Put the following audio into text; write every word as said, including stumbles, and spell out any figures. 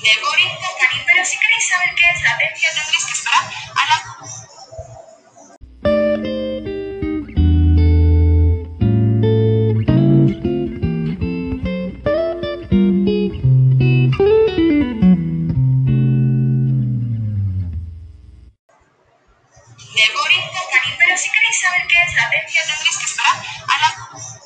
Nebori Canin, pero si queréis saber qué es la atención tendréis que esperar a la... Nebori Canin, pero si queréis saber qué es la atención tendréis que esperar a la...